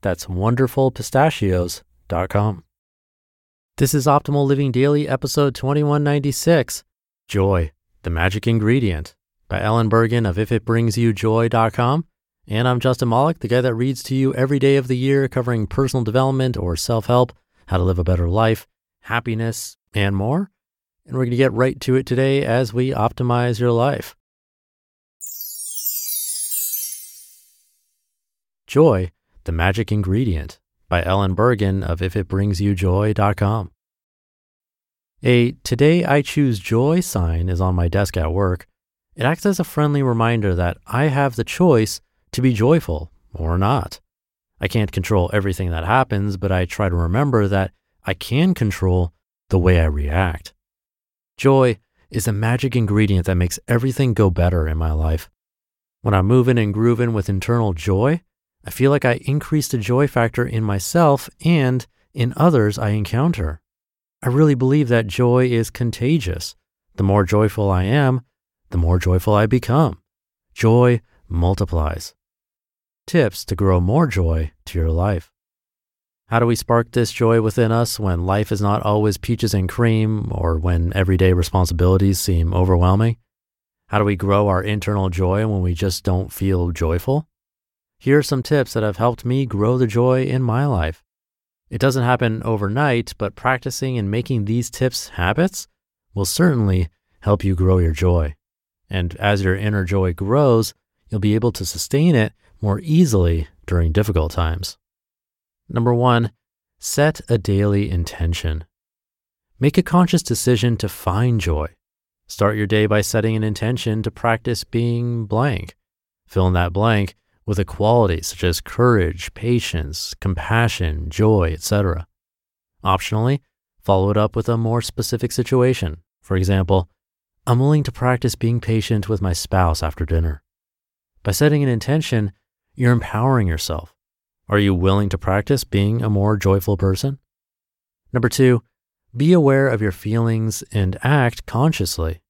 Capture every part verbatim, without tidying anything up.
That's wonderful pistachios dot com. This is Optimal Living Daily, episode twenty-one ninety-six, Joy, the Magic Ingredient, by Ellen Burgan of if it brings you joy dot com. And I'm Justin Malik, the guy that reads to you every day of the year, covering personal development or self-help, how to live a better life, happiness, and more. And we're going to get right to it today as we optimize your life. Joy, the Magic Ingredient, by Ellen Burgan of if it brings you joy dot com. A Today I Choose Joy sign is on my desk at work. It acts as a friendly reminder that I have the choice to be joyful or not. I can't control everything that happens, but I try to remember that I can control the way I react. Joy is the magic ingredient that makes everything go better in my life. When I'm moving and grooving with internal joy, I feel like I increase the joy factor in myself and in others I encounter. I really believe that joy is contagious. The more joyful I am, the more joyful I become. Joy multiplies. Tips to grow more joy to your life. How do we spark this joy within us when life is not always peaches and cream or when everyday responsibilities seem overwhelming? How do we grow our internal joy when we just don't feel joyful? Here are some tips that have helped me grow the joy in my life. It doesn't happen overnight, but practicing and making these tips habits will certainly help you grow your joy. And as your inner joy grows, you'll be able to sustain it more easily during difficult times. Number one, set a daily intention. Make a conscious decision to find joy. Start your day by setting an intention to practice being blank. Fill in that blank with a quality such as courage, patience, compassion, joy, et cetera. Optionally, follow it up with a more specific situation. For example, I'm willing to practice being patient with my spouse after dinner. By setting an intention, you're empowering yourself. Are you willing to practice being a more joyful person? Number two, be aware of your feelings and act consciously.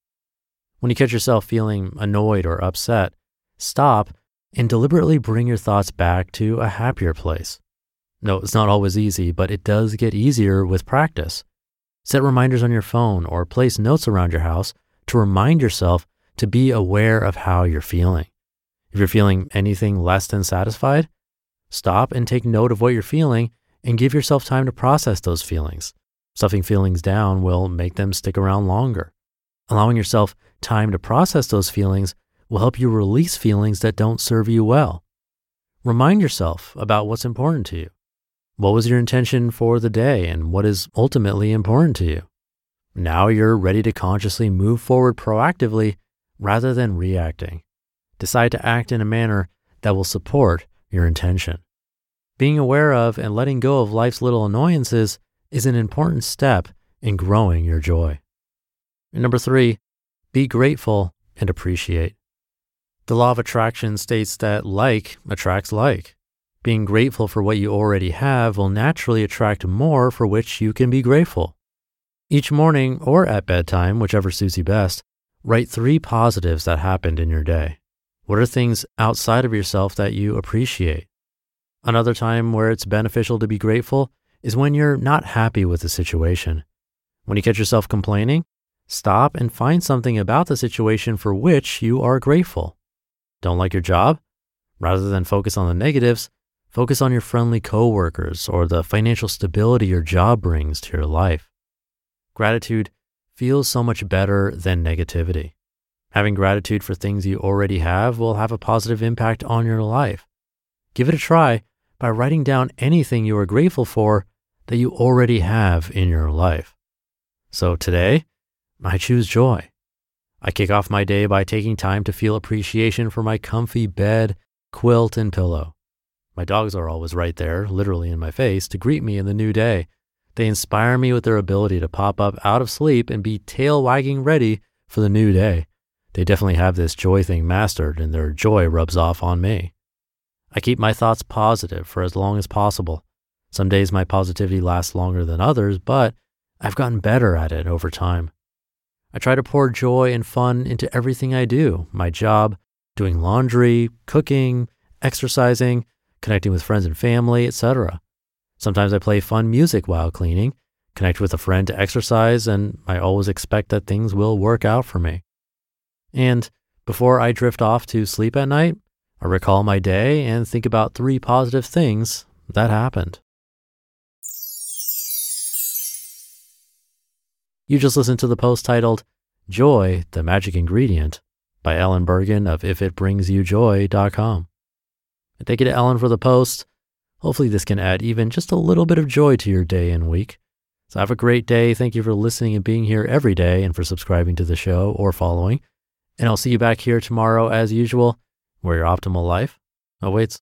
When you catch yourself feeling annoyed or upset, stop and deliberately bring your thoughts back to a happier place. No, it's not always easy, but it does get easier with practice. Set reminders on your phone or place notes around your house to remind yourself to be aware of how you're feeling. If you're feeling anything less than satisfied, stop and take note of what you're feeling and give yourself time to process those feelings. Stuffing feelings down will make them stick around longer. Allowing yourself time to process those feelings will help you release feelings that don't serve you well. Remind yourself about what's important to you. What was your intention for the day and what is ultimately important to you? Now you're ready to consciously move forward proactively rather than reacting. Decide to act in a manner that will support your intention. Being aware of and letting go of life's little annoyances is an important step in growing your joy. And number three, be grateful and appreciate. The law of attraction states that like attracts like. Being grateful for what you already have will naturally attract more for which you can be grateful. Each morning or at bedtime, whichever suits you best, write three positives that happened in your day. What are things outside of yourself that you appreciate? Another time where it's beneficial to be grateful is when you're not happy with the situation. When you catch yourself complaining, stop and find something about the situation for which you are grateful. Don't like your job? Rather than focus on the negatives, focus on your friendly coworkers or the financial stability your job brings to your life. Gratitude feels so much better than negativity. Having gratitude for things you already have will have a positive impact on your life. Give it a try by writing down anything you are grateful for that you already have in your life. So today, I choose joy. I kick off my day by taking time to feel appreciation for my comfy bed, quilt, and pillow. My dogs are always right there, literally in my face, to greet me in the new day. They inspire me with their ability to pop up out of sleep and be tail wagging ready for the new day. They definitely have this joy thing mastered, and their joy rubs off on me. I keep my thoughts positive for as long as possible. Some days my positivity lasts longer than others, but I've gotten better at it over time. I try to pour joy and fun into everything I do, my job, doing laundry, cooking, exercising, connecting with friends and family, et cetera. Sometimes I play fun music while cleaning, connect with a friend to exercise, and I always expect that things will work out for me. And before I drift off to sleep at night, I recall my day and think about three positive things that happened. You just listened to the post titled, Joy, the Magic Ingredient, by Ellen Burgan of if it brings you joy dot com. And thank you to Ellen for the post. Hopefully this can add even just a little bit of joy to your day and week. So have a great day. Thank you for listening and being here every day and for subscribing to the show or following. And I'll see you back here tomorrow as usual, where your optimal life awaits.